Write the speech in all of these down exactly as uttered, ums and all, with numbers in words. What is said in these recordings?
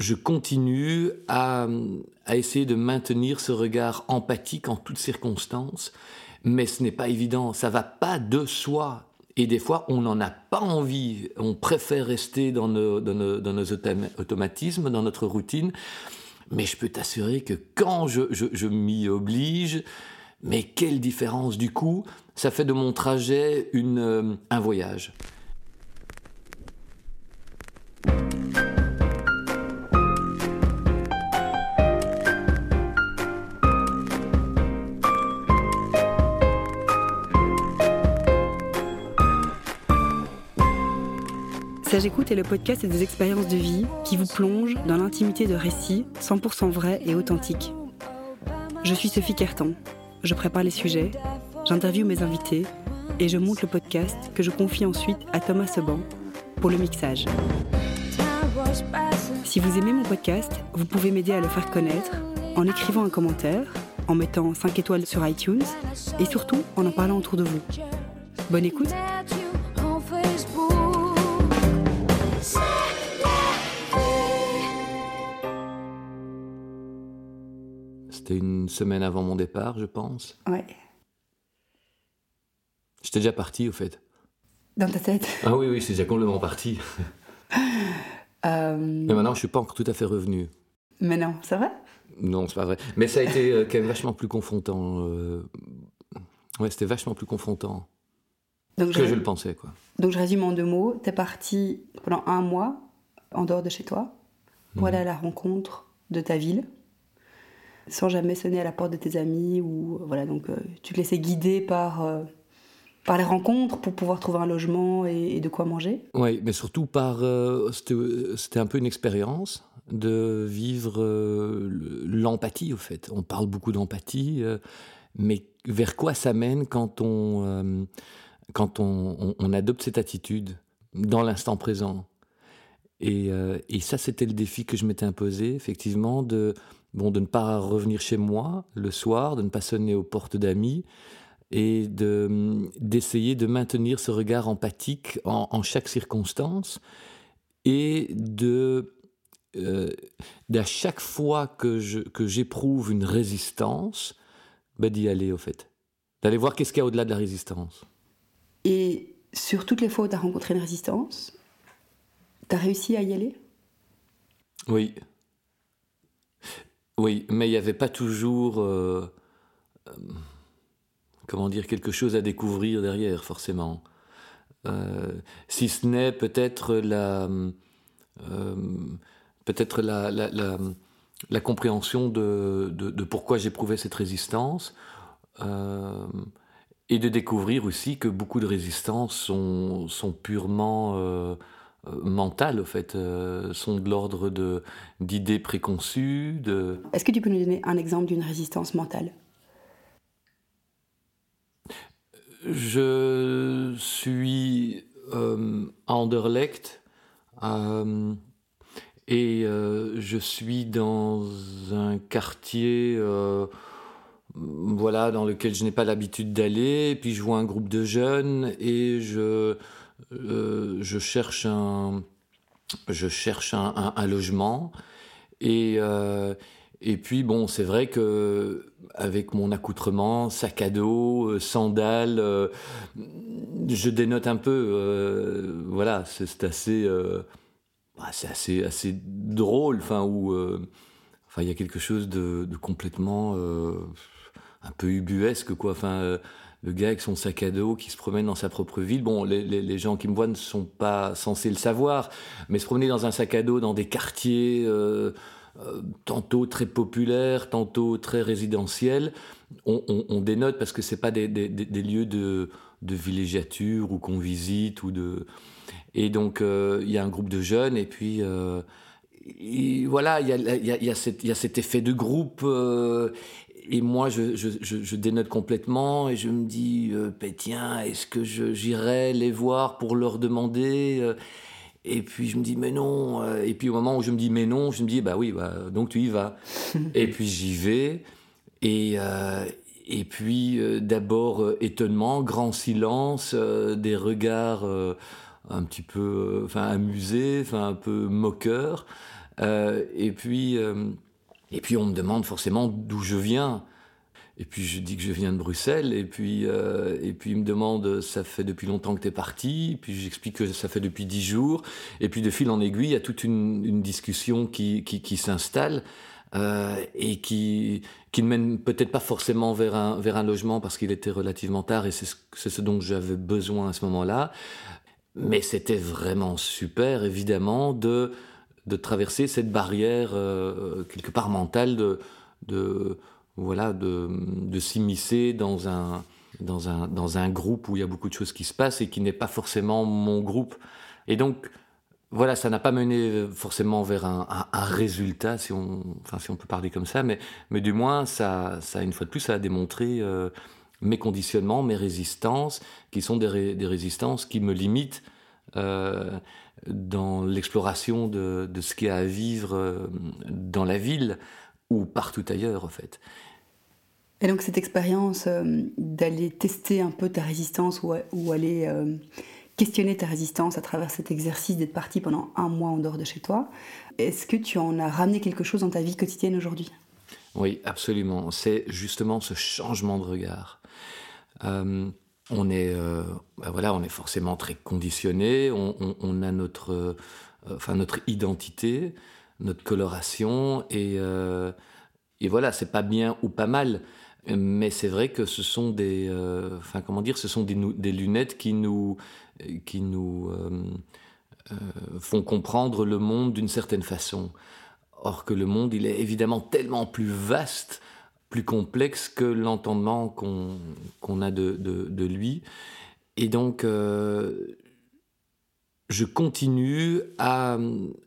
je continue à, à essayer de maintenir ce regard empathique en toutes circonstances, mais ce n'est pas évident, ça ne va pas de soi. Et des fois, on n'en a pas envie, on préfère rester dans nos, dans nos, dans nos automatismes, dans notre routine. Mais je peux t'assurer que quand je, je, je m'y oblige, mais quelle différence du coup, ça fait de mon trajet une, euh, un voyage. Ça J'écoute est le podcast des expériences de vie qui vous plonge dans l'intimité de récits cent pour cent vrais et authentiques. Je suis Sophie Carton, je prépare les sujets, j'interviewe mes invités et je monte le podcast que je confie ensuite à Thomas Seban pour le mixage. Si vous aimez mon podcast, vous pouvez m'aider à le faire connaître en écrivant un commentaire, en mettant cinq étoiles sur iTunes et surtout en en parlant autour de vous. Bonne écoute! C'était une semaine avant mon départ, je pense. Ouais. J'étais déjà parti, au fait. Dans ta tête? Ah oui, oui, c'est déjà complètement parti. euh... Mais maintenant, je ne suis pas encore tout à fait revenu. Mais non, c'est vrai? Non, c'est pas vrai. Mais ça a été euh, quand même vachement plus confrontant. Euh... Ouais, c'était vachement plus confrontant. Donc que je... je le pensais, quoi. Donc je résume en deux mots. T'es parti pendant un mois en dehors de chez toi pour mmh. aller à la rencontre de ta ville, sans jamais sonner à la porte de tes amis ou voilà. Donc euh, tu te laissais guider par euh, par les rencontres pour pouvoir trouver un logement et, et de quoi manger. Oui, mais surtout par euh, c'était, c'était un peu une expérience de vivre euh, l'empathie, au fait. On parle beaucoup d'empathie, euh, mais vers quoi ça mène quand on euh, quand on, on, on adopte cette attitude dans l'instant présent. Et, euh, et ça, c'était le défi que je m'étais imposé, effectivement, de, bon, de ne pas revenir chez moi le soir, de ne pas sonner aux portes d'amis, et de, d'essayer de maintenir ce regard empathique en, en chaque circonstance, et de, euh, d'à chaque fois que, je, que j'éprouve une résistance, bah, d'y aller, au fait. D'aller voir qu'est-ce qu'il y a au-delà de la résistance. Et sur toutes les fois où tu as rencontré une résistance, tu as réussi à y aller ? Oui. Oui, mais il n'y avait pas toujours, euh, euh, comment dire, quelque chose à découvrir derrière, forcément. Euh, si ce n'est peut-être la, euh, peut-être la, la, la, la compréhension de, de, de pourquoi j'éprouvais cette résistance. Euh, Et de découvrir aussi que beaucoup de résistances sont, sont purement euh, mentales, au fait, euh, sont de l'ordre de, d'idées préconçues. De... Est-ce que tu peux nous donner un exemple d'une résistance mentale ? Je suis euh, à Anderlecht euh, et euh, je suis dans un quartier... Euh, voilà, dans lequel je n'ai pas l'habitude d'aller, et puis je vois un groupe de jeunes et je, euh, je cherche un, je cherche un, un, un logement et, euh, et puis bon, c'est vrai que avec mon accoutrement, sac à dos, sandales, euh, je dénote un peu, euh, voilà, c'est, c'est assez, euh, c'est assez, assez drôle, enfin, où, euh, enfin, il y a quelque chose de, de complètement... Euh, un peu ubuesque, quoi. Enfin, euh, le gars avec son sac à dos qui se promène dans sa propre ville. Bon, les, les, les gens qui me voient ne sont pas censés le savoir, mais se promener dans un sac à dos dans des quartiers euh, euh, tantôt très populaires, tantôt très résidentiels, on, on, on dénote parce que c'est pas des, des, des, des lieux de, de villégiature ou qu'on visite ou de. Et donc, il euh, y a un groupe de jeunes et puis. Euh, et voilà, il y a, y, a, y, a y a cet effet de groupe. Euh, Et moi, je, je, je, je dénote complètement et je me dis, euh, ben tiens, est-ce que je, j'irai les voir pour leur demander ? Et puis je me dis, mais non. Et puis au moment où je me dis, mais non, je me dis, bah oui, bah, donc tu y vas. Et puis j'y vais. Et, euh, et puis euh, d'abord, euh, étonnement, grand silence, euh, des regards euh, un petit peu euh, amusés, un peu moqueurs. Euh, et puis, euh, et puis on me demande forcément d'où je viens. Et puis je dis que je viens de Bruxelles, et puis, euh, et puis il me demande « ça fait depuis longtemps que t'es parti ?» Puis j'explique que ça fait depuis dix jours. Et puis de fil en aiguille, il y a toute une, une discussion qui, qui, qui s'installe euh, et qui, qui ne mène peut-être pas forcément vers un, vers un logement parce qu'il était relativement tard et c'est ce, c'est ce dont j'avais besoin à ce moment-là. Mais c'était vraiment super, évidemment, de, de traverser cette barrière euh, quelque part mentale de... de Voilà, de, de s'immiscer dans un, dans, un, dans un groupe où il y a beaucoup de choses qui se passent et qui n'est pas forcément mon groupe. Et donc, voilà, ça n'a pas mené forcément vers un, un, un résultat, si on, enfin, si on peut parler comme ça, mais, mais du moins, ça, ça, une fois de plus, ça a démontré euh, mes conditionnements, mes résistances, qui sont des, ré, des résistances qui me limitent euh, dans l'exploration de, de ce qu'il y a à vivre euh, dans la ville, ou partout ailleurs, en fait. Et donc, cette expérience euh, d'aller tester un peu ta résistance ou, ou aller euh, questionner ta résistance à travers cet exercice d'être parti pendant un mois en dehors de chez toi, est-ce que tu en as ramené quelque chose dans ta vie quotidienne aujourd'hui ? Oui, absolument. C'est justement ce changement de regard. Euh, on, est, euh, ben voilà, on est forcément très conditionné, on, on, on a notre, euh, enfin, notre identité, notre coloration, et, euh, et voilà, c'est pas bien ou pas mal, mais c'est vrai que ce sont des, euh, enfin, comment dire, ce sont des, des lunettes qui nous, qui nous euh, euh, font comprendre le monde d'une certaine façon. Or que le monde, il est évidemment tellement plus vaste, plus complexe que l'entendement qu'on, qu'on a de, de, de lui. Et donc... Euh, je continue à,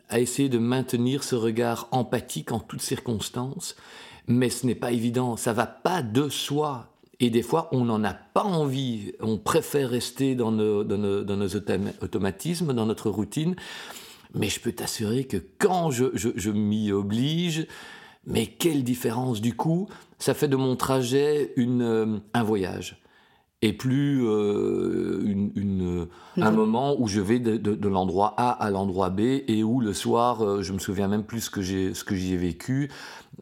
à essayer de maintenir ce regard empathique en toutes circonstances, mais ce n'est pas évident, ça ne va pas de soi. Et des fois, on n'en a pas envie, on préfère rester dans nos, dans nos, dans nos automatismes, dans notre routine. Mais je peux t'assurer que quand je, je, je m'y oblige, mais quelle différence du coup, ça fait de mon trajet une, un voyage. Et plus euh, une, une, un mmh. moment où je vais de, de, de l'endroit A à l'endroit B et où le soir, euh, je me souviens même plus ce que, j'ai, ce que j'y ai vécu,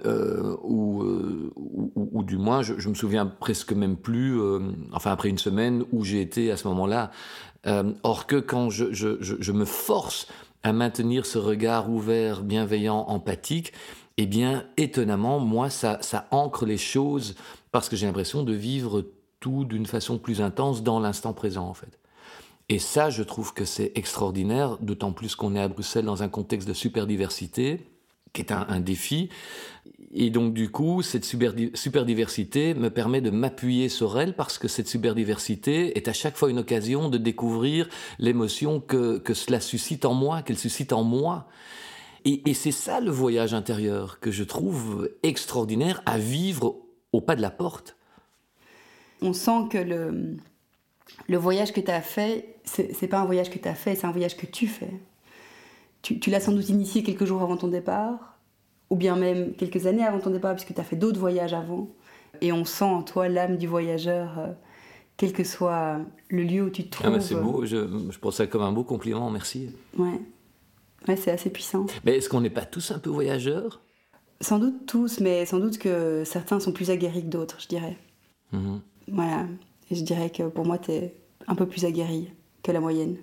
euh, ou, euh, ou, ou, ou du moins, je, je me souviens presque même plus, euh, enfin après une semaine, où j'ai été à ce moment-là. Euh, or que quand je, je, je, je me force à maintenir ce regard ouvert, bienveillant, empathique, eh bien, étonnamment, moi, ça, ça ancre les choses parce que j'ai l'impression de vivre tout d'une façon plus intense dans l'instant présent, en fait. Et ça, je trouve que c'est extraordinaire, d'autant plus qu'on est à Bruxelles dans un contexte de superdiversité, qui est un, un défi. Et donc, du coup, cette superdiversité me permet de m'appuyer sur elle, parce que cette superdiversité est à chaque fois une occasion de découvrir l'émotion que, que cela suscite en moi, qu'elle suscite en moi. Et, et c'est ça, le voyage intérieur, que je trouve extraordinaire à vivre au pas de la porte. On sent que le, le voyage que tu as fait, c'est, c'est pas un voyage que tu as fait, c'est un voyage que tu fais. Tu, tu l'as sans doute initié quelques jours avant ton départ, ou bien même quelques années avant ton départ, puisque tu as fait d'autres voyages avant. Et on sent en toi l'âme du voyageur, euh, quel que soit le lieu où tu te trouves. Ah ben c'est beau, je, je prends ça comme un beau compliment, merci. Ouais, ouais, c'est assez puissant. Mais est-ce qu'on n'est pas tous un peu voyageurs ? Sans doute tous, mais sans doute que certains sont plus aguerris que d'autres, je dirais. Mmh. Voilà, et je dirais que pour moi, t'es un peu plus aguerri que la moyenne.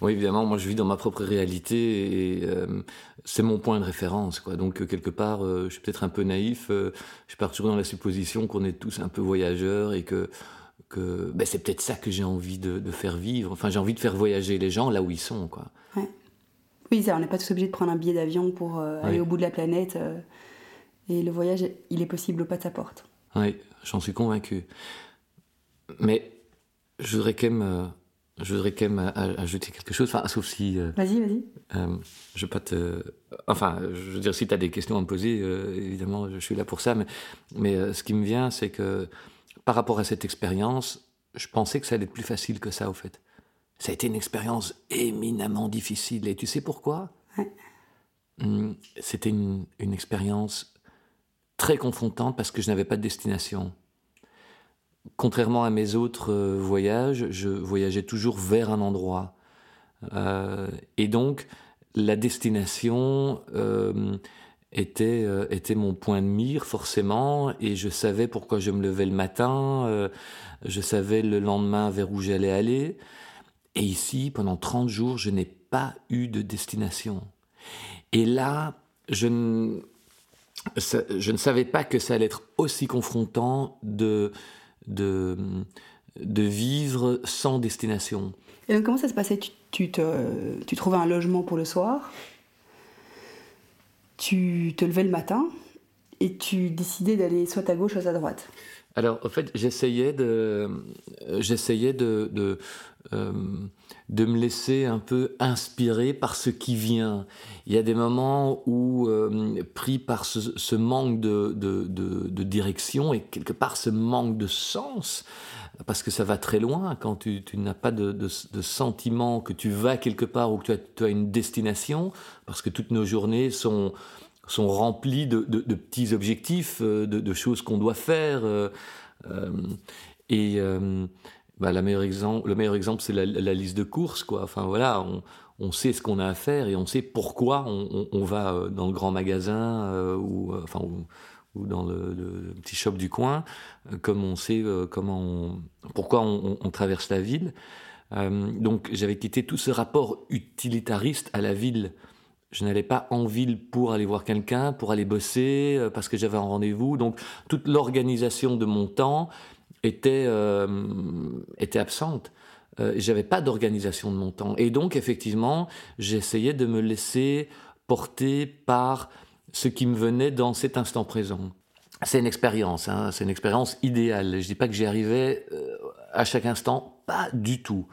Oui, évidemment, moi je vis dans ma propre réalité et euh, c'est mon point de référence, quoi. Donc quelque part, euh, je suis peut-être un peu naïf, euh, je pars toujours dans la supposition qu'on est tous un peu voyageurs et que, que ben, c'est peut-être ça que j'ai envie de, de faire vivre. Enfin, j'ai envie de faire voyager les gens là où ils sont, quoi. Ouais. Oui, ça, on n'est pas tous obligés de prendre un billet d'avion pour euh, aller oui. au bout de la planète. Euh, et le voyage, il est possible au pas de sa porte. Oui, j'en suis convaincu. Mais je voudrais quand même, euh, je voudrais quand même ajouter quelque chose, enfin, sauf si... Euh, vas-y, vas-y. Euh, je veux pas te... Enfin, je veux dire, si tu as des questions à me poser, euh, évidemment, je suis là pour ça, mais, mais euh, ce qui me vient, c'est que par rapport à cette expérience, je pensais que ça allait être plus facile que ça, au fait. Ça a été une expérience éminemment difficile, et tu sais pourquoi ? Ouais. Mmh, c'était une, une expérience... très confrontante parce que je n'avais pas de destination. Contrairement à mes autres euh, voyages, je voyageais toujours vers un endroit. Euh, et donc, la destination euh, était, euh, était mon point de mire, forcément, et je savais pourquoi je me levais le matin, euh, je savais le lendemain vers où j'allais aller. Et ici, pendant trente jours, je n'ai pas eu de destination. Et là, je ne, je ne savais pas que ça allait être aussi confrontant de, de, de vivre sans destination. Et donc, comment ça se passait ? Tu, tu, te, tu trouvais un logement pour le soir, tu te levais le matin et tu décidais d'aller soit à gauche, soit à droite. Alors, en fait, j'essayais de, j'essayais de, de, euh, de me laisser un peu inspirer par ce qui vient. Il y a des moments où, euh, pris par ce, ce manque de, de, de, de direction et quelque part ce manque de sens, parce que ça va très loin quand tu, tu n'as pas de, de, de sentiment que tu vas quelque part ou que tu as, tu as une destination, parce que toutes nos journées sont... sont remplis de, de, de petits objectifs, de, de choses qu'on doit faire. Euh, et euh, bah, la meilleure exemple, le meilleur exemple, c'est la, la liste de courses, quoi. Enfin, voilà, on, on sait ce qu'on a à faire et on sait pourquoi on, on, on va dans le grand magasin euh, ou, enfin, ou, ou dans le, le petit shop du coin, comme on sait euh, comment on, pourquoi on, on traverse la ville. Euh, donc, j'avais quitté tout ce rapport utilitariste à la ville. Je n'allais pas en ville pour aller voir quelqu'un, pour aller bosser, euh, parce que j'avais un rendez-vous. Donc, toute l'organisation de mon temps était, euh, était absente. Euh, je n'avais pas d'organisation de mon temps. Et donc, effectivement, j'essayais de me laisser porter par ce qui me venait dans cet instant présent. C'est une expérience, hein, c'est une expérience idéale. Je ne dis pas que j'y arrivais euh, à chaque instant, pas du tout.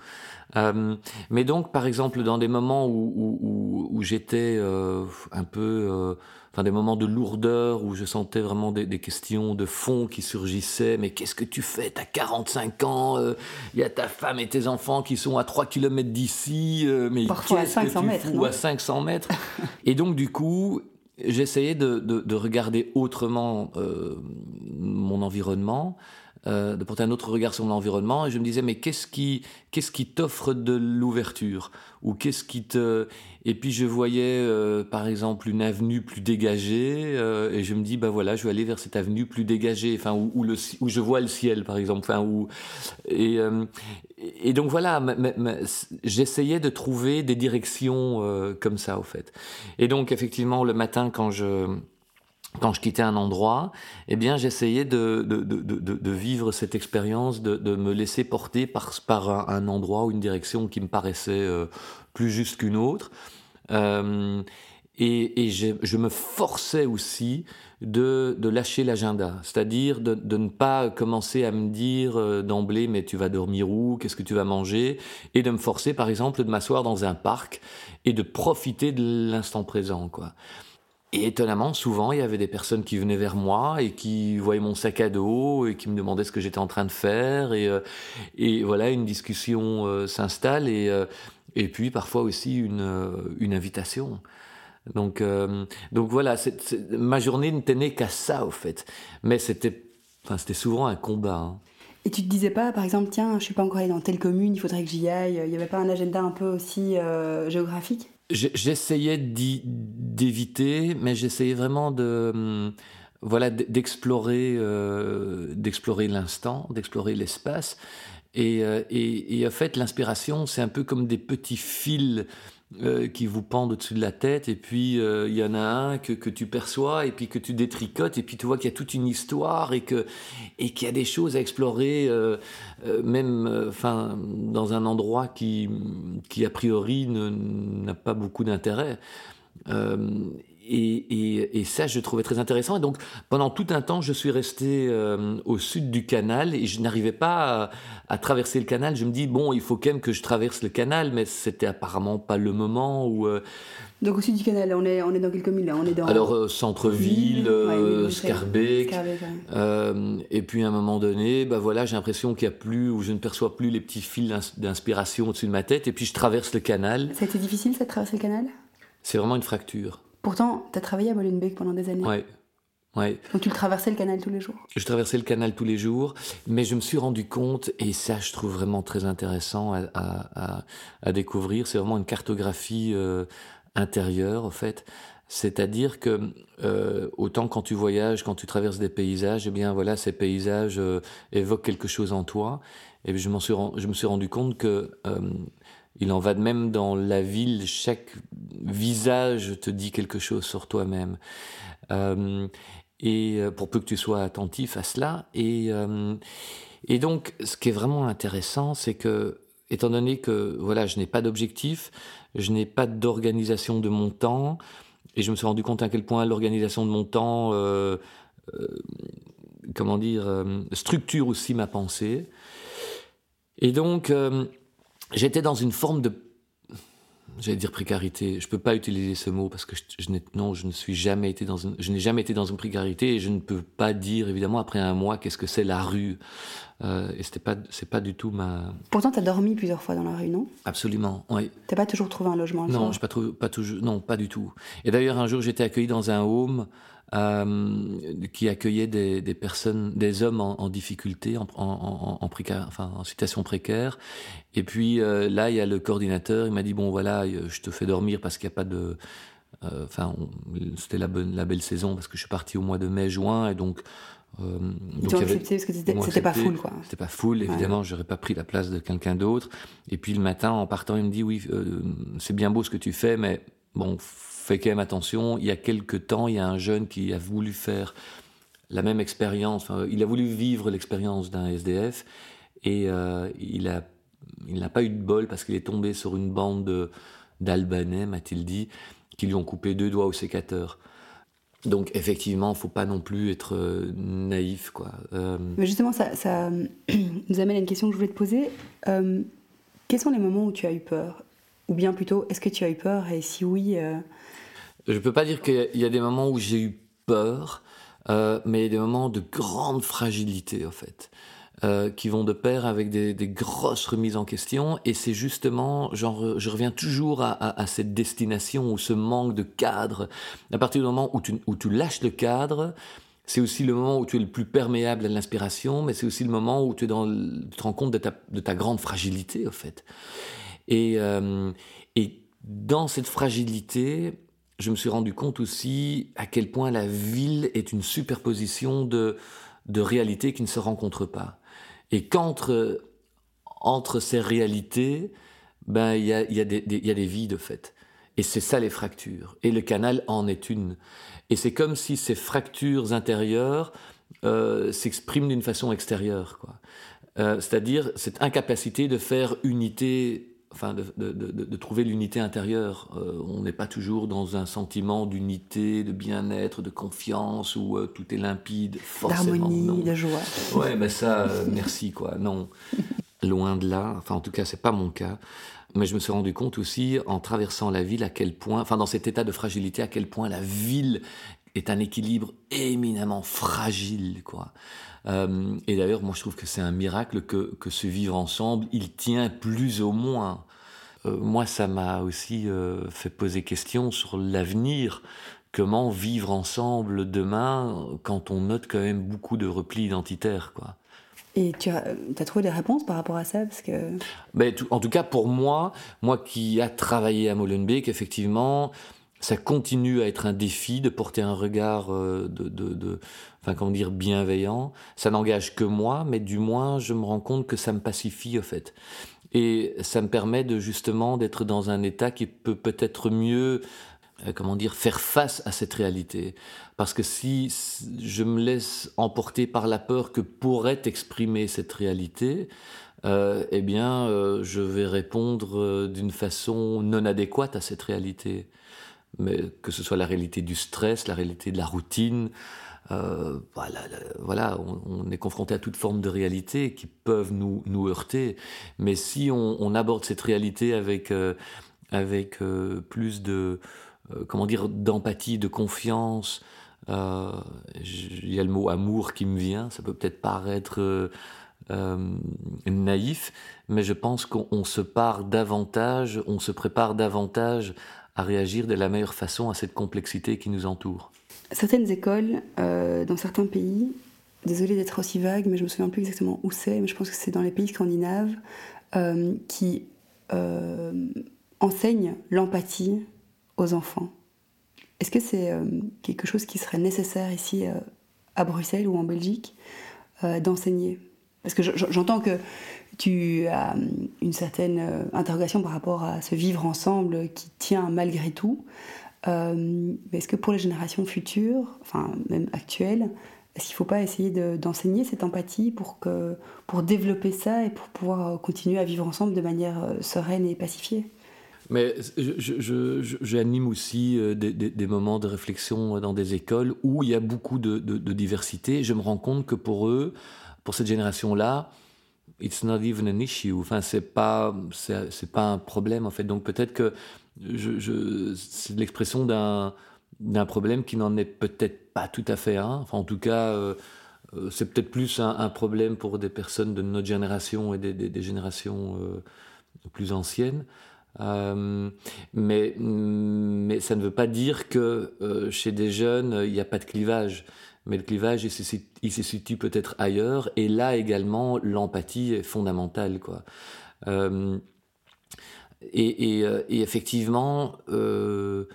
Euh, mais donc, par exemple, dans des moments où, où, où, où j'étais euh, un peu... Euh, enfin, des moments de lourdeur, où je sentais vraiment des, des questions de fond qui surgissaient. Mais qu'est-ce que tu fais ? T'as quarante-cinq ans, il euh, y a ta femme et tes enfants qui sont à trois kilomètres d'ici. Euh, mais parfois à cinq cents mètres. Ou à cinq cents mètres. Et donc, du coup, j'essayais de, de, de regarder autrement euh, mon environnement. Euh, de porter un autre regard sur l'environnement, et je me disais, mais qu'est-ce qui, qu'est-ce qui t'offre de l'ouverture ? Ou qu'est-ce qui te... Et puis je voyais, euh, par exemple, une avenue plus dégagée, euh, et je me dis, bah voilà, je vais aller vers cette avenue plus dégagée, enfin, où, où, le, où je vois le ciel, par exemple. Enfin, où... et, euh, et donc voilà, ma, ma, ma, j'essayais de trouver des directions euh, comme ça, au fait. Et donc, effectivement, le matin, quand je... Quand je quittais un endroit, eh bien, j'essayais de, de, de, de, de vivre cette expérience, de, de me laisser porter par, par un, un endroit ou une direction qui me paraissait euh, plus juste qu'une autre. Euh, et et je, je me forçais aussi de, de lâcher l'agenda, c'est-à-dire de, de ne pas commencer à me dire euh, d'emblée « mais tu vas dormir où ? Qu'est-ce que tu vas manger ?» et de me forcer, par exemple, de m'asseoir dans un parc et de profiter de l'instant présent, quoi. Et étonnamment, souvent, il y avait des personnes qui venaient vers moi et qui voyaient mon sac à dos et qui me demandaient ce que j'étais en train de faire. Et, et voilà, une discussion euh, s'installe et, euh, et puis parfois aussi une, une invitation. Donc, euh, donc voilà, c'est, c'est, ma journée ne tenait qu'à ça, au fait. Mais c'était, enfin, c'était souvent un combat. Hein. Et tu te disais pas, par exemple, tiens, je suis pas encore allé dans telle commune, il faudrait que j'y aille. Il y avait pas un agenda un peu aussi euh, géographique ? J'essayais d'y, d'éviter, mais j'essayais vraiment de, voilà, d'explorer, euh, d'explorer l'instant, d'explorer l'espace. Et, et, et en fait, l'inspiration, c'est un peu comme des petits fils euh, qui vous pendent au-dessus de la tête. Et puis, il euh, y en a un que, que tu perçois et puis que tu détricotes. Et puis, tu vois qu'il y a toute une histoire et, que, et qu'il y a des choses à explorer, euh, euh, même euh, 'fin, dans un endroit qui, qui a priori, ne, n'a pas beaucoup d'intérêt. Euh, et, et, et ça, je trouvais très intéressant. Et donc, pendant tout un temps, je suis resté euh, au sud du canal et je n'arrivais pas à, à traverser le canal. Je me dis, bon, il faut quand même que je traverse le canal, mais c'était apparemment pas le moment où... Euh... Donc, au sud du canal, on est, on est dans quelle commune là ? On est dans... Alors, euh, centre-ville, euh, ouais, Scarbeck. Scarbeck ouais. euh, et puis, à un moment donné, bah, voilà, j'ai l'impression qu'il n'y a plus, ou je ne perçois plus les petits fils d'ins- d'inspiration au-dessus de ma tête. Et puis, je traverse le canal. Ça a été difficile, ça, de traverser le canal ? C'est vraiment une fracture. Pourtant, tu as travaillé à Molenbeek pendant des années. Oui. Ouais. Donc tu traversais le canal tous les jours. Je traversais le canal tous les jours, mais je me suis rendu compte, et ça je trouve vraiment très intéressant à, à, à découvrir, c'est vraiment une cartographie euh, intérieur, au fait. C'est-à-dire que euh, autant quand tu voyages, quand tu traverses des paysages, eh bien voilà, ces paysages euh, évoquent quelque chose en toi. Et je, m'en suis, je me suis rendu compte que euh, il en va de même dans la ville. Chaque visage te dit quelque chose sur toi-même. Euh, et pour peu que tu sois attentif à cela. Et, euh, et donc, ce qui est vraiment intéressant, c'est que, étant donné que voilà, je n'ai pas d'objectif, je n'ai pas d'organisation de mon temps. Et je me suis rendu compte à quel point l'organisation de mon temps, euh, euh, comment dire, euh, structure aussi ma pensée. Et donc, euh, j'étais dans une forme de, j'allais dire précarité. Je peux pas utiliser ce mot parce que je, je n'ai, non, je ne suis jamais été dans une, je n'ai jamais été dans une précarité. Et je ne peux pas dire évidemment après un mois qu'est-ce que c'est la rue. Euh, et c'était pas, c'est pas du tout ma. Pourtant, t'as dormi plusieurs fois dans la rue, non ? Absolument, oui. T'as pas toujours trouvé un logement ? Non, j'ai pas trouvé, pas toujours, non, pas du tout. Et d'ailleurs, un jour, j'étais accueilli dans un home euh, qui accueillait des, des personnes, des hommes en, en difficulté, en, en, en, en précaire, enfin, en situation précaire. Et puis euh, là, il y a le coordinateur. Il m'a dit bon, voilà, je te fais dormir parce qu'il y a pas de. Enfin, euh, c'était la bonne, la belle saison parce que je suis parti au mois de mai-juin et donc. Euh, donc tu avait, parce que c'était, c'était pas full quoi. C'était pas full, évidemment, ouais. J'aurais pas pris la place de quelqu'un d'autre. Et puis le matin, en partant, il me dit oui, euh, c'est bien beau ce que tu fais, mais bon, fais quand même attention. Il y a quelques temps, il y a un jeune qui a voulu faire la même expérience. Enfin, il a voulu vivre l'expérience d'un S D F et euh, il a, il n'a pas eu de bol parce qu'il est tombé sur une bande de, d'Albanais, m'a-t-il dit, qui lui ont coupé deux doigts au sécateur. Donc effectivement, il ne faut pas non plus être naïf, quoi. Euh... Mais justement, ça, ça nous amène à une question que je voulais te poser. Euh, quels sont les moments où tu as eu peur ? Ou bien plutôt, est-ce que tu as eu peur ? Et si oui... Euh... Je ne peux pas dire qu'il y a des moments où j'ai eu peur, euh, mais il y a des moments de grande fragilité, en fait, euh, qui vont de pair avec des, des grosses remises en question. Et c'est justement, genre, je reviens toujours à, à, à cette destination ou ce manque de cadre. À partir du moment où tu, où tu lâches le cadre, c'est aussi le moment où tu es le plus perméable à l'inspiration, mais c'est aussi le moment où tu, es dans, tu te rends compte de ta, de ta grande fragilité, en fait. Et, euh, et dans cette fragilité, je me suis rendu compte aussi à quel point la ville est une superposition de, de réalités qui ne se rencontrent pas. Et qu'entre entre ces réalités, ben, y a, y a des, des, y a des vides, de fait. Et c'est ça les fractures. Et le canal en est une. Et c'est comme si ces fractures intérieures euh, s'expriment d'une façon extérieure, quoi. Euh, c'est-à-dire cette incapacité de faire unité, enfin de, de, de, de trouver l'unité intérieure. Euh, on n'est pas toujours dans un sentiment d'unité, de bien-être, de confiance, où euh, tout est limpide, forcément. D'harmonie, de joie. Ouais, ben ça, euh, merci quoi, non. Loin de là, enfin en tout cas c'est pas mon cas, mais je me suis rendu compte aussi en traversant la ville à quel point, enfin dans cet état de fragilité, à quel point la ville est un équilibre éminemment fragile, quoi. Euh, et d'ailleurs, moi je trouve que c'est un miracle que, que ce vivre ensemble, il tient plus ou moins. Euh, moi ça m'a aussi euh, fait poser question sur l'avenir. Comment vivre ensemble demain quand on note quand même beaucoup de replis identitaires, quoi. Et tu as, t'as trouvé des réponses par rapport à ça parce que... Mais tout, en tout cas, pour moi, moi qui a travaillé à Molenbeek, effectivement, ça continue à être un défi de porter un regard de, de, de, enfin, comment dire, bienveillant. Ça n'engage que moi, mais du moins, je me rends compte que ça me pacifie, au fait. Et ça me permet de, justement, d'être dans un état qui peut peut-être mieux... comment dire, faire face à cette réalité. Parce que si je me laisse emporter par la peur que pourrait exprimer cette réalité, euh, eh bien, euh, je vais répondre euh, d'une façon non adéquate à cette réalité. Mais que ce soit la réalité du stress, la réalité de la routine, euh, voilà, voilà on, on est confronté à toute forme de réalité qui peuvent nous, nous heurter. Mais si on, on aborde cette réalité avec, euh, avec euh, plus de... comment dire, d'empathie, de confiance. Euh, il y a le mot amour qui me vient. Ça peut peut-être paraître euh, euh, naïf, mais je pense qu'on se part davantage, on se prépare davantage à réagir de la meilleure façon à cette complexité qui nous entoure. Certaines écoles, euh, dans certains pays, désolée d'être aussi vague, mais je me souviens plus exactement où c'est, mais je pense que c'est dans les pays scandinaves, euh, qui euh, enseignent l'empathie aux enfants. Est-ce que c'est euh, quelque chose qui serait nécessaire ici euh, à Bruxelles ou en Belgique euh, d'enseigner ? Parce que je, j'entends que tu as une certaine interrogation par rapport à ce vivre ensemble qui tient malgré tout. Euh, mais est-ce que pour les générations futures, enfin même actuelles, est-ce qu'il ne faut pas essayer de, d'enseigner cette empathie pour, que, pour développer ça et pour pouvoir continuer à vivre ensemble de manière sereine et pacifiée ? Mais je, je, je, j'anime aussi des, des, des moments de réflexion dans des écoles où il y a beaucoup de, de, de diversité. Je me rends compte que pour eux, pour cette génération-là, it's not even an issue. Enfin, c'est pas, c'est, c'est pas un problème en fait. Donc peut-être que je, je, c'est l'expression d'un, d'un problème qui n'en est peut-être pas tout à fait un. Hein. Enfin, en tout cas, euh, c'est peut-être plus un, un problème pour des personnes de notre génération et des, des, des générations euh, plus anciennes. Euh, mais, mais ça ne veut pas dire que euh, chez des jeunes, il n'y a pas de clivage. Mais le clivage, il se situe, il se situe peut-être ailleurs. Et là également, l'empathie est fondamentale, quoi. Euh, et, et, et effectivement, euh,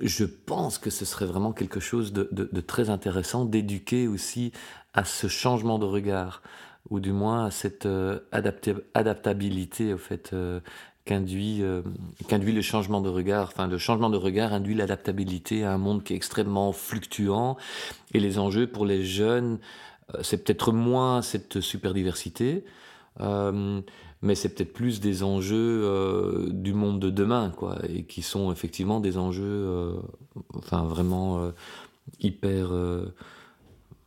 je pense que ce serait vraiment quelque chose de, de, de très intéressant d'éduquer aussi à ce changement de regard, ou du moins à cette euh, adapté, adaptabilité, au fait, euh, qu'induit, euh, qu'induit le changement de regard. Enfin, le changement de regard induit l'adaptabilité à un monde qui est extrêmement fluctuant. Et les enjeux pour les jeunes, euh, c'est peut-être moins cette superdiversité, euh, mais c'est peut-être plus des enjeux euh, du monde de demain, quoi, et qui sont effectivement des enjeux, euh, enfin vraiment euh, hyper. Euh,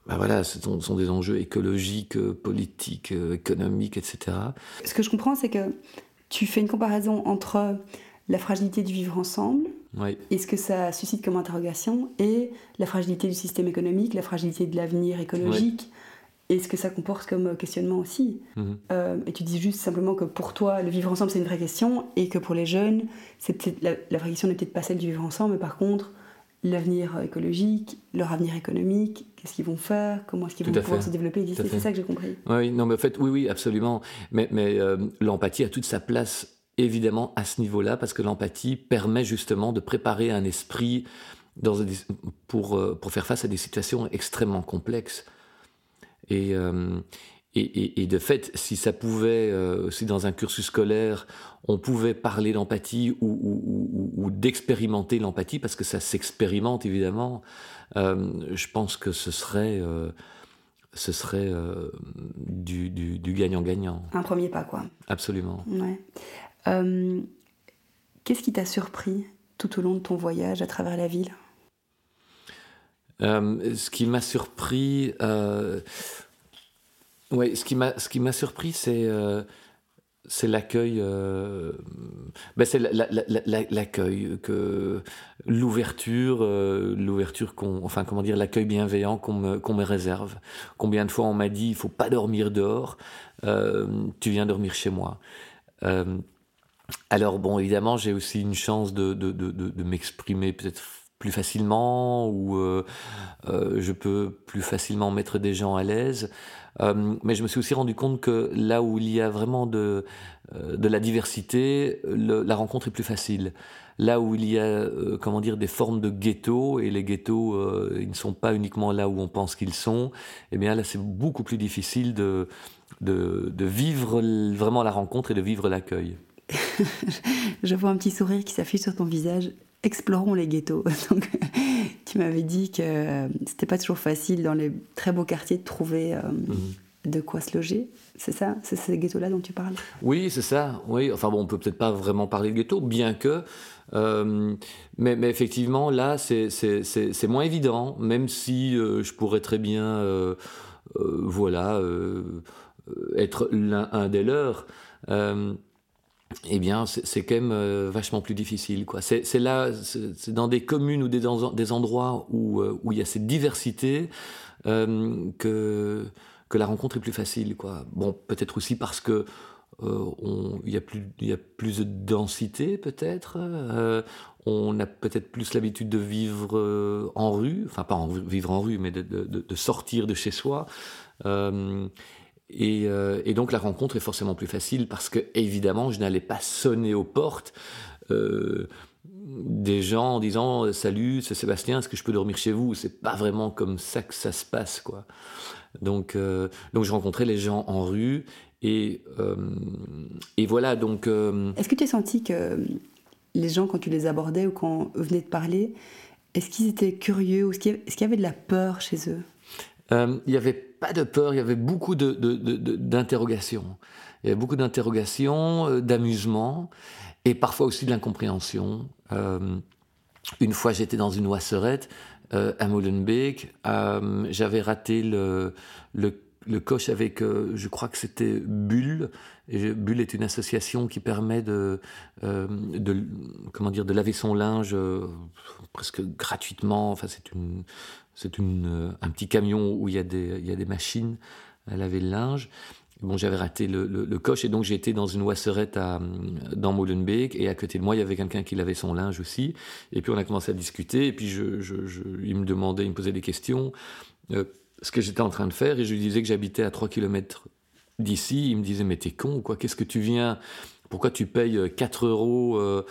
Ben voilà, ce sont, sont des enjeux écologiques, politiques, économiques, et cetera. Ce que je comprends, c'est que tu fais une comparaison entre la fragilité du vivre ensemble, oui, et ce que ça suscite comme interrogation, et la fragilité du système économique, la fragilité de l'avenir écologique, oui, et ce que ça comporte comme questionnement aussi. Mmh. Euh, et tu dis juste simplement que pour toi, le vivre ensemble, c'est une vraie question, et que pour les jeunes, c'est peut-être, la, la vraie question n'est peut-être pas celle du vivre ensemble, mais par contre, l'avenir écologique, leur avenir économique, qu'est-ce qu'ils vont faire, comment est-ce qu'ils Tout vont pouvoir fait. se développer, exister, c'est fait. ça que j'ai compris. Oui, non, mais en fait, oui, oui, absolument. Mais, mais euh, l'empathie a toute sa place, évidemment, à ce niveau-là, parce que l'empathie permet justement de préparer un esprit dans, pour, pour faire face à des situations extrêmement complexes. Et, euh, et, et, et de fait, si ça pouvait, euh, si dans un cursus scolaire, on pouvait parler d'empathie ou, ou, ou, ou d'expérimenter l'empathie, parce que ça s'expérimente évidemment, euh, je pense que ce serait, euh, ce serait euh, du, du, du gagnant-gagnant. Un premier pas, quoi. Absolument. Ouais. Euh, qu'est-ce qui t'a surpris tout au long de ton voyage à travers la ville ? euh, Ce qui m'a surpris... Euh, ouais, ce qui m'a, ce qui m'a surpris, c'est... Euh, c'est l'accueil, euh, ben c'est la, la, la, la, l'accueil que l'ouverture, euh, l'ouverture qu'on, enfin comment dire, l'accueil bienveillant qu'on me, qu'on me réserve. Combien de fois on m'a dit il faut pas dormir dehors, euh, tu viens dormir chez moi. Euh, alors bon, évidemment j'ai aussi une chance de de de, de, de m'exprimer peut-être plus facilement, ou euh, euh, je peux plus facilement mettre des gens à l'aise. Euh, mais je me suis aussi rendu compte que là où il y a vraiment de, euh, de la diversité, le, la rencontre est plus facile. Là où il y a euh, comment dire, des formes de ghettos, et les ghettos euh, ils ne sont pas uniquement là où on pense qu'ils sont, eh bien là c'est beaucoup plus difficile de, de, de vivre vraiment la rencontre et de vivre l'accueil. Je vois un petit sourire qui s'affiche sur ton visage. Explorons les ghettos. Donc, tu m'avais dit que c'était pas toujours facile dans les très beaux quartiers de trouver euh, mmh. de quoi se loger. C'est ça ? C'est ces ghettos-là dont tu parles ? Oui, c'est ça. Oui. Enfin bon, on peut peut-être pas vraiment parler de ghetto, bien que. Euh, mais, mais effectivement, là, c'est, c'est, c'est, c'est moins évident, même si euh, je pourrais très bien, euh, euh, voilà, euh, être l'un un des leurs. Euh, Eh bien, c'est, c'est quand même euh, vachement plus difficile, quoi. C'est, c'est là, c'est, c'est dans des communes ou des, dans, des endroits où euh, où il y a cette diversité euh, que que la rencontre est plus facile, quoi. Bon, peut-être aussi parce que euh, on il y a plus il y a plus de densité, peut-être. Euh, on a peut-être plus l'habitude de vivre euh, en rue, enfin pas en, vivre en rue, mais de de, de sortir de chez soi. Euh, Et, euh, et donc la rencontre est forcément plus facile parce que évidemment je n'allais pas sonner aux portes euh, des gens en disant « Salut, c'est Sébastien, est-ce que je peux dormir chez vous ?» C'est pas vraiment comme ça que ça se passe, quoi. Donc, euh, donc je rencontrais les gens en rue et, euh, et voilà, donc... Euh... Est-ce que tu as senti que les gens, quand tu les abordais ou quand eux venaient te parler, est-ce qu'ils étaient curieux ou est-ce qu'il y avait de la peur chez eux ? Euh, il n'y avait pas de peur, il y avait beaucoup de, de, de, d'interrogations. Il y avait beaucoup d'interrogations, euh, d'amusement et parfois aussi de l'incompréhension. Euh, une fois, j'étais dans une oisserette euh, à Molenbeek. Euh, j'avais raté le, le, le coche avec, euh, je crois que c'était Bulle. Et Bulle est une association qui permet de, euh, de, comment dire, de laver son linge euh, presque gratuitement. Enfin, c'est une... C'est une, un petit camion où il y a des, il y a des machines à laver le linge. Bon, j'avais raté le, le, le coche et donc j'étais dans une oisserette à, dans Molenbeek et à côté de moi, il y avait quelqu'un qui lavait son linge aussi. Et puis on a commencé à discuter et puis je, je, je, il me demandait, il me posait des questions, euh, ce que j'étais en train de faire et je lui disais que j'habitais à trois kilomètres d'ici. Il me disait « mais t'es con ou quoi ? Qu'est-ce que tu viens ? Pourquoi tu payes quatre euros euh,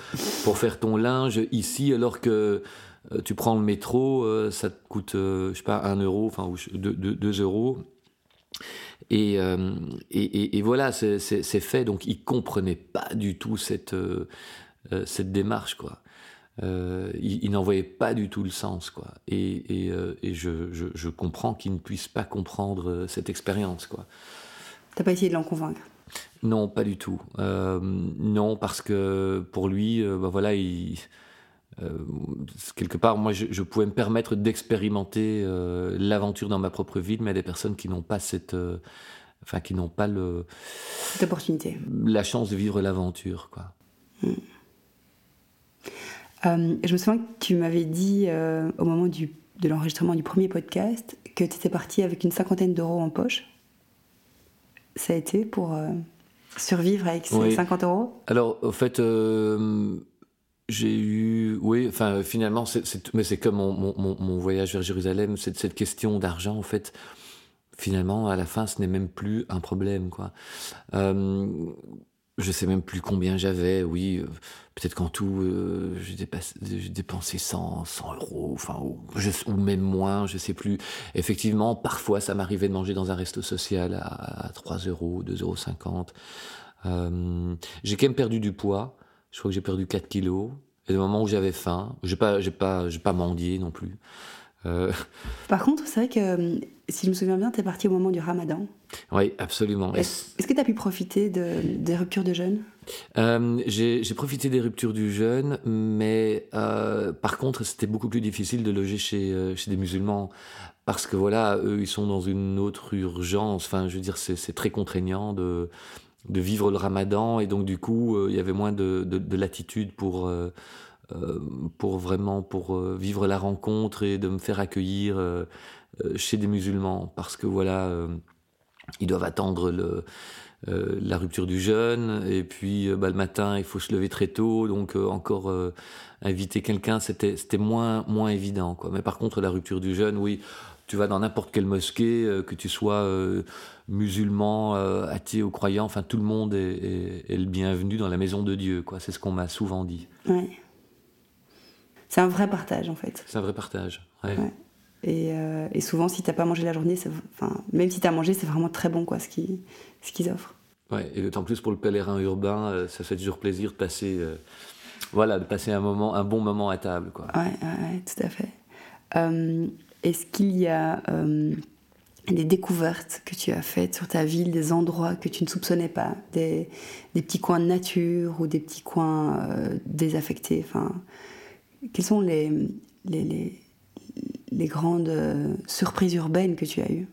pour faire ton linge ici alors que... tu prends le métro, euh, ça te coûte, euh, je sais pas, un euro, enfin, ou deux euros. Et, euh, et, et, et voilà, c'est, c'est, c'est fait. Donc, ils ne comprenaient pas du tout cette, euh, cette démarche, quoi. Euh, ils, ils n'en voyaient pas du tout le sens, quoi. Et, et, euh, et je, je, je comprends qu'ils ne puissent pas comprendre cette expérience, quoi. Tu n'as pas essayé de l'en convaincre ? Non, pas du tout. Euh, non, parce que pour lui, euh, ben voilà, il... Euh, quelque part, moi, je, je pouvais me permettre d'expérimenter euh, l'aventure dans ma propre ville, mais à des personnes qui n'ont pas cette, euh, enfin, qui n'ont pas le, cette opportunité, la chance de vivre l'aventure, quoi. Mmh. Euh, je me souviens que tu m'avais dit euh, au moment du, de l'enregistrement du premier podcast que tu étais parti avec une cinquantaine d'euros en poche. Ça a été pour euh, survivre avec ces oui. cinquante euros ? Alors, au fait. Euh, J'ai eu, oui, enfin finalement, c'est, c'est, mais c'est comme mon, mon, mon voyage vers Jérusalem, cette, cette question d'argent, en fait, finalement, à la fin, ce n'est même plus un problème, quoi. Euh, je ne sais même plus combien j'avais, oui, euh, peut-être qu'en tout, euh, j'ai, dépassé, j'ai dépensé cent euros, enfin, ou, je, ou même moins, je ne sais plus. Effectivement, parfois, ça m'arrivait de manger dans un resto social à, à trois euros, deux euros cinquante. Euh, j'ai quand même perdu du poids. Je crois que j'ai perdu quatre kilos. Et au moment où j'avais faim, je n'ai pas, j'ai pas, j'ai pas mendié non plus. Euh... Par contre, c'est vrai que, si je me souviens bien, tu es parti au moment du ramadan. Oui, absolument. Est-ce, est-ce que tu as pu profiter de, des ruptures de jeûne ? euh, j'ai, j'ai profité des ruptures du jeûne, mais euh, par contre, c'était beaucoup plus difficile de loger chez, chez des musulmans. Parce que voilà, eux, ils sont dans une autre urgence. Enfin, je veux dire, c'est, c'est très contraignant de... de vivre le ramadan, et donc du coup, euh, il y avait moins de, de, de latitude pour, euh, pour vraiment pour euh, vivre la rencontre et de me faire accueillir euh, chez des musulmans, parce que voilà, euh, ils doivent attendre le, euh, la rupture du jeûne, et puis euh, bah, le matin, il faut se lever très tôt, donc euh, encore euh, inviter quelqu'un, c'était, c'était moins, moins évident, quoi. Mais par contre, la rupture du jeûne, oui, tu vas dans n'importe quelle mosquée, euh, que tu sois euh, musulman, euh, athée ou croyant, enfin tout le monde est, est, est le bienvenu dans la maison de Dieu, quoi. C'est ce qu'on m'a souvent dit. Ouais. C'est un vrai partage, en fait. C'est un vrai partage, ouais. Ouais. Et, euh, et souvent, si t'as pas mangé la journée, c'est, enfin, même si t'as mangé, c'est vraiment très bon, quoi, ce qu'ils, ce qu'ils offrent. Ouais, et d'autant plus pour le pèlerin urbain, euh, ça fait toujours plaisir de passer, euh, voilà, de passer un moment, un bon moment à table, quoi. Ouais, ouais, ouais, tout à fait. Euh... Est-ce qu'il y a euh, des découvertes que tu as faites sur ta ville, des endroits que tu ne soupçonnais pas, des, des petits coins de nature ou des petits coins euh, désaffectés, enfin, quelles sont les, les, les, les grandes euh, surprises urbaines que tu as eues ?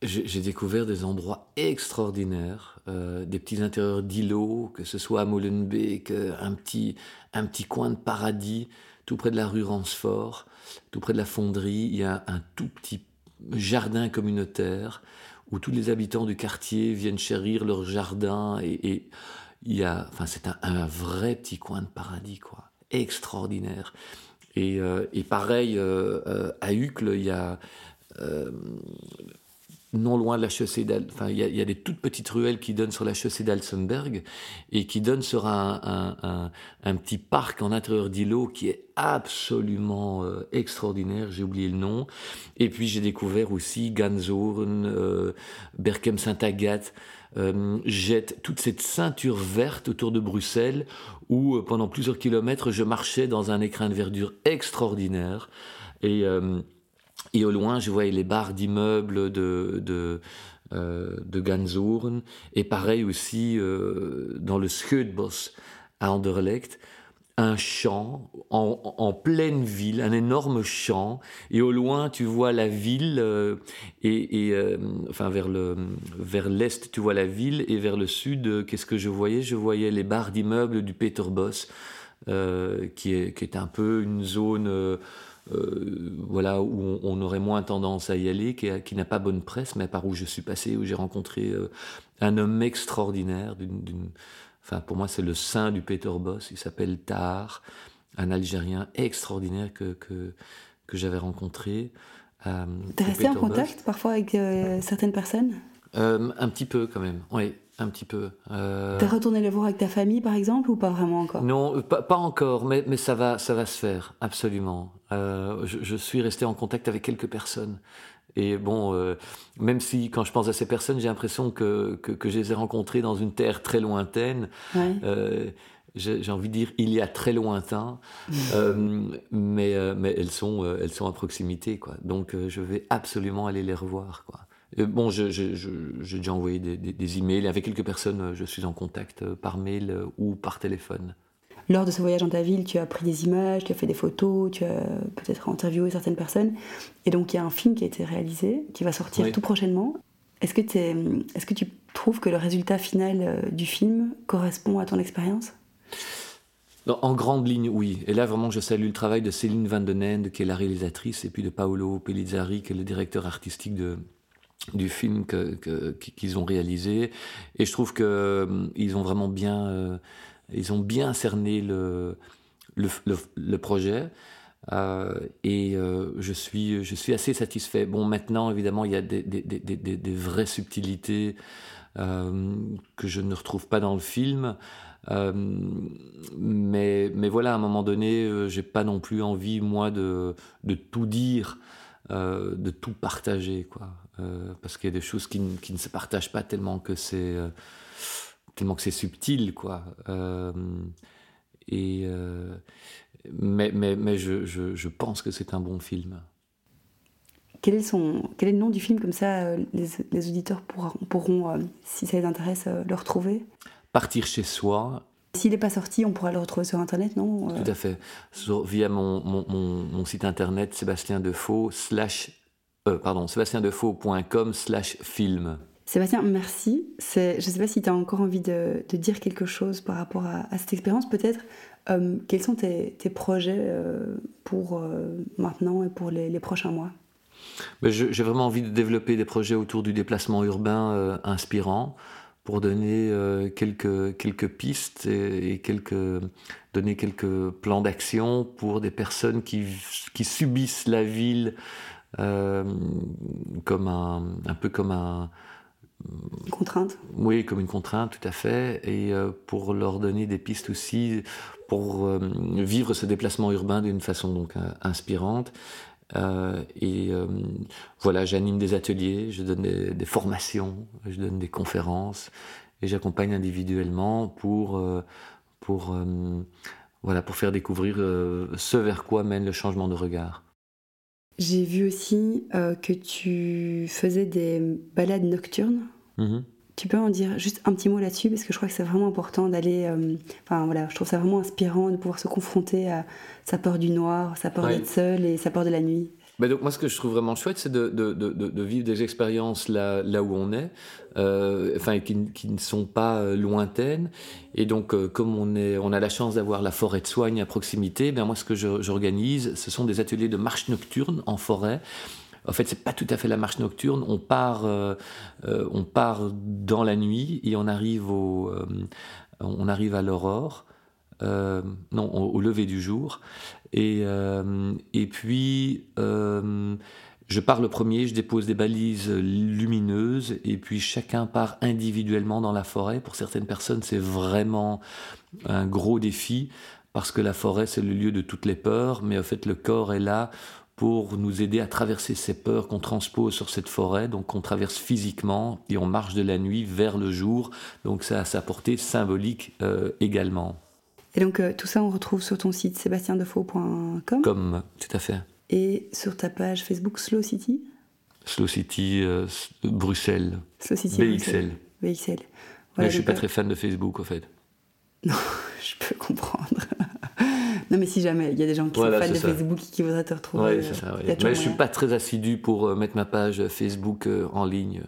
j'ai, j'ai découvert des endroits extraordinaires, euh, des petits intérieurs d'îlots, que ce soit à Molenbeek, un petit, un petit coin de paradis, tout près de la rue Ransfort, tout près de la fonderie, il y a un tout petit jardin communautaire où tous les habitants du quartier viennent chérir leur jardin. Et, et il y a, enfin, c'est un, un vrai petit coin de paradis, quoi. Extraordinaire. Et, euh, et pareil, euh, euh, à Uccle, il y a... Euh, non loin de la chaussée d'Al... Enfin, il y, y a des toutes petites ruelles qui donnent sur la chaussée d'Alsenberg et qui donnent sur un, un, un, un petit parc en intérieur d'îlot qui est absolument euh, extraordinaire. J'ai oublié le nom. Et puis, j'ai découvert aussi Ganshorn, euh, Berkem Sainte-Agathe, euh, Jette, toute cette ceinture verte autour de Bruxelles où, euh, pendant plusieurs kilomètres, je marchais dans un écrin de verdure extraordinaire. Et... Euh, Et au loin, je voyais les barres d'immeubles de, de, euh, de Ganshorn. Et pareil aussi, euh, dans le Scheutbos à Anderlecht, un champ en, en pleine ville, un énorme champ. Et au loin, tu vois la ville, euh, et, et, euh, enfin vers, le, vers l'est, tu vois la ville. Et vers le sud, euh, qu'est-ce que je voyais ? Je voyais les barres d'immeubles du Peterbos, euh, qui est, qui est un peu une zone... Euh, Euh, voilà, où on, on aurait moins tendance à y aller, qui, qui n'a pas bonne presse, mais par où je suis passé, où j'ai rencontré euh, un homme extraordinaire, d'une, d'une, enfin, pour moi c'est le saint du Peterbos, il s'appelle Tahar, un Algérien extraordinaire que, que, que j'avais rencontré. Euh, T'es resté en contact parfois avec euh, certaines personnes ? euh, Un petit peu quand même, oui. Un petit peu. Euh... T'as retourné le voir avec ta famille, par exemple, ou pas vraiment encore ? Non, pas, pas encore, mais, mais ça va, ça va se faire, absolument. Euh, je, je suis resté en contact avec quelques personnes. Et bon, euh, même si, quand je pense à ces personnes, j'ai l'impression que, que, que je les ai rencontrées dans une terre très lointaine. Ouais. Euh, j'ai, j'ai envie de dire, il y a très lointain. euh, mais, euh, mais elles sont, euh, elles sont à proximité, quoi. Donc, euh, je vais absolument aller les revoir, quoi. Bon, je, je, je, j'ai déjà envoyé des, des, des emails. Avec quelques personnes, je suis en contact par mail ou par téléphone. Lors de ce voyage dans ta ville, tu as pris des images, tu as fait des photos, tu as peut-être interviewé certaines personnes. Et donc, il y a un film qui a été réalisé, qui va sortir oui. tout prochainement. Est-ce que, est-ce que tu trouves que le résultat final du film correspond à ton expérience ? En grande ligne, oui. Et là, vraiment, je salue le travail de Céline Vandenend, qui est la réalisatrice, et puis de Paolo Pelizzari, qui est le directeur artistique de... du film que, que, qu'ils ont réalisé, et je trouve qu'ils euh, ont vraiment bien, euh, ils ont bien cerné le, le, le, le projet, euh, et euh, je, suis, je suis assez satisfait. Bon, maintenant, évidemment, il y a des, des, des, des, des vraies subtilités euh, que je ne retrouve pas dans le film, euh, mais, mais voilà, à un moment donné, euh, j'ai pas non plus envie, moi, de, de tout dire, euh, de tout partager, quoi. Euh, parce qu'il y a des choses qui, qui ne se partagent pas tellement que c'est, euh, tellement que c'est subtil, quoi. Euh, et, euh, mais mais, mais je, je, je pense que c'est un bon film. Quel est, son, quel est le nom du film ? Comme ça, euh, les, les auditeurs pourra, pourront, euh, si ça les intéresse, euh, le retrouver. Partir chez soi. S'il n'est pas sorti, on pourra le retrouver sur Internet, non ? Tout à fait. Sur, via mon, mon, mon, mon site Internet, sebastiendefaux point com slash Euh, pardon, sebastiendefaux.com slash film. Sébastien, merci. C'est, je ne sais pas si tu as encore envie de, de dire quelque chose par rapport à, à cette expérience, peut-être. Euh, quels sont tes, tes projets euh, pour euh, maintenant et pour les, les prochains mois ? Mais je, j'ai vraiment envie de développer des projets autour du déplacement urbain euh, inspirant, pour donner euh, quelques, quelques pistes et, et quelques, donner quelques plans d'action pour des personnes qui, qui subissent la ville Euh, comme un, un peu comme un... Une contrainte. Oui, comme une contrainte, tout à fait. Et euh, pour leur donner des pistes aussi, pour euh, vivre ce déplacement urbain d'une façon donc euh, inspirante. Euh, et euh, voilà, j'anime des ateliers, je donne des, des formations, je donne des conférences, et j'accompagne individuellement pour... Euh, pour euh, voilà, pour faire découvrir euh, ce vers quoi mène le changement de regard. J'ai vu aussi euh, que tu faisais des balades nocturnes. Mmh. Tu peux en dire juste un petit mot là-dessus, parce que je crois que c'est vraiment important d'aller... Euh, enfin voilà, je trouve ça vraiment inspirant de pouvoir se confronter à sa peur du noir, sa peur ouais. d'être seul et sa peur de la nuit. Bah donc moi, ce que je trouve vraiment chouette, c'est de, de, de, de vivre des expériences là, là où on est, euh, enfin, qui, qui ne sont pas euh, lointaines. Et donc, euh, comme on, est, on a la chance d'avoir la forêt de Soigne à proximité, ben moi, ce que je, j'organise, ce sont des ateliers de marche nocturne en forêt. En fait, c'est pas tout à fait la marche nocturne. On part, euh, euh, on part dans la nuit et on arrive, au, euh, on arrive à l'aurore. Euh, non, au, au lever du jour, et, euh, et puis euh, Je pars le premier, je dépose des balises lumineuses et puis chacun part individuellement dans la forêt. Pour certaines personnes, c'est vraiment un gros défi parce que la forêt, c'est le lieu de toutes les peurs, mais en fait, le corps est là pour nous aider à traverser ces peurs qu'on transpose sur cette forêt, donc on traverse physiquement et on marche de la nuit vers le jour, donc ça a sa portée symbolique euh, également. Et donc euh, tout ça, on retrouve sur ton site sébastien defaux point com. Comme, tout à fait. Et sur ta page Facebook Slow City Slow City euh, Bruxelles. Slow City B X L. B X L. Voilà, mais je suis pas euh... très fan de Facebook, en fait. Non, je peux comprendre. Non, mais si jamais, il y a des gens qui voilà, sont fans de ça. Facebook et qui voudraient te retrouver. Oui, c'est ça. Oui. Mais je ne suis pas très assidu pour mettre ma page Facebook en ligne.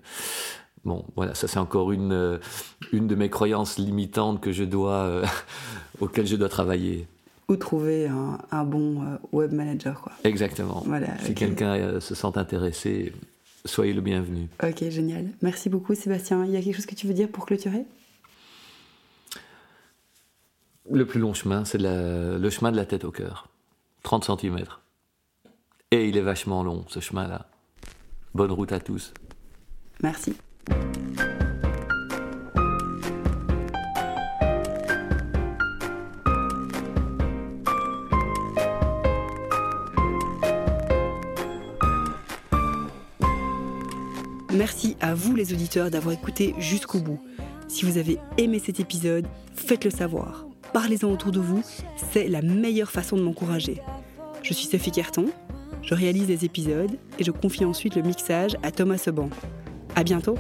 Bon, voilà, ça c'est encore une, une de mes croyances limitantes que je dois, euh, auxquelles je dois travailler. Ou trouver un, un bon web manager, quoi. Exactement. Voilà, si okay. quelqu'un se sent intéressé, soyez le bienvenu. Ok, génial. Merci beaucoup, Sébastien. Il y a quelque chose que tu veux dire pour clôturer ? Le plus long chemin, c'est la, le chemin de la tête au cœur. trente centimètres. Et il est vachement long, ce chemin-là. Bonne route à tous. Merci. Merci à vous, les auditeurs, d'avoir écouté jusqu'au bout. Si vous avez aimé cet épisode, faites-le savoir. Parlez-en autour de vous, c'est la meilleure façon de m'encourager. Je suis Sophie Carton, je réalise des épisodes et je confie ensuite le mixage à Thomas Seban. À bientôt!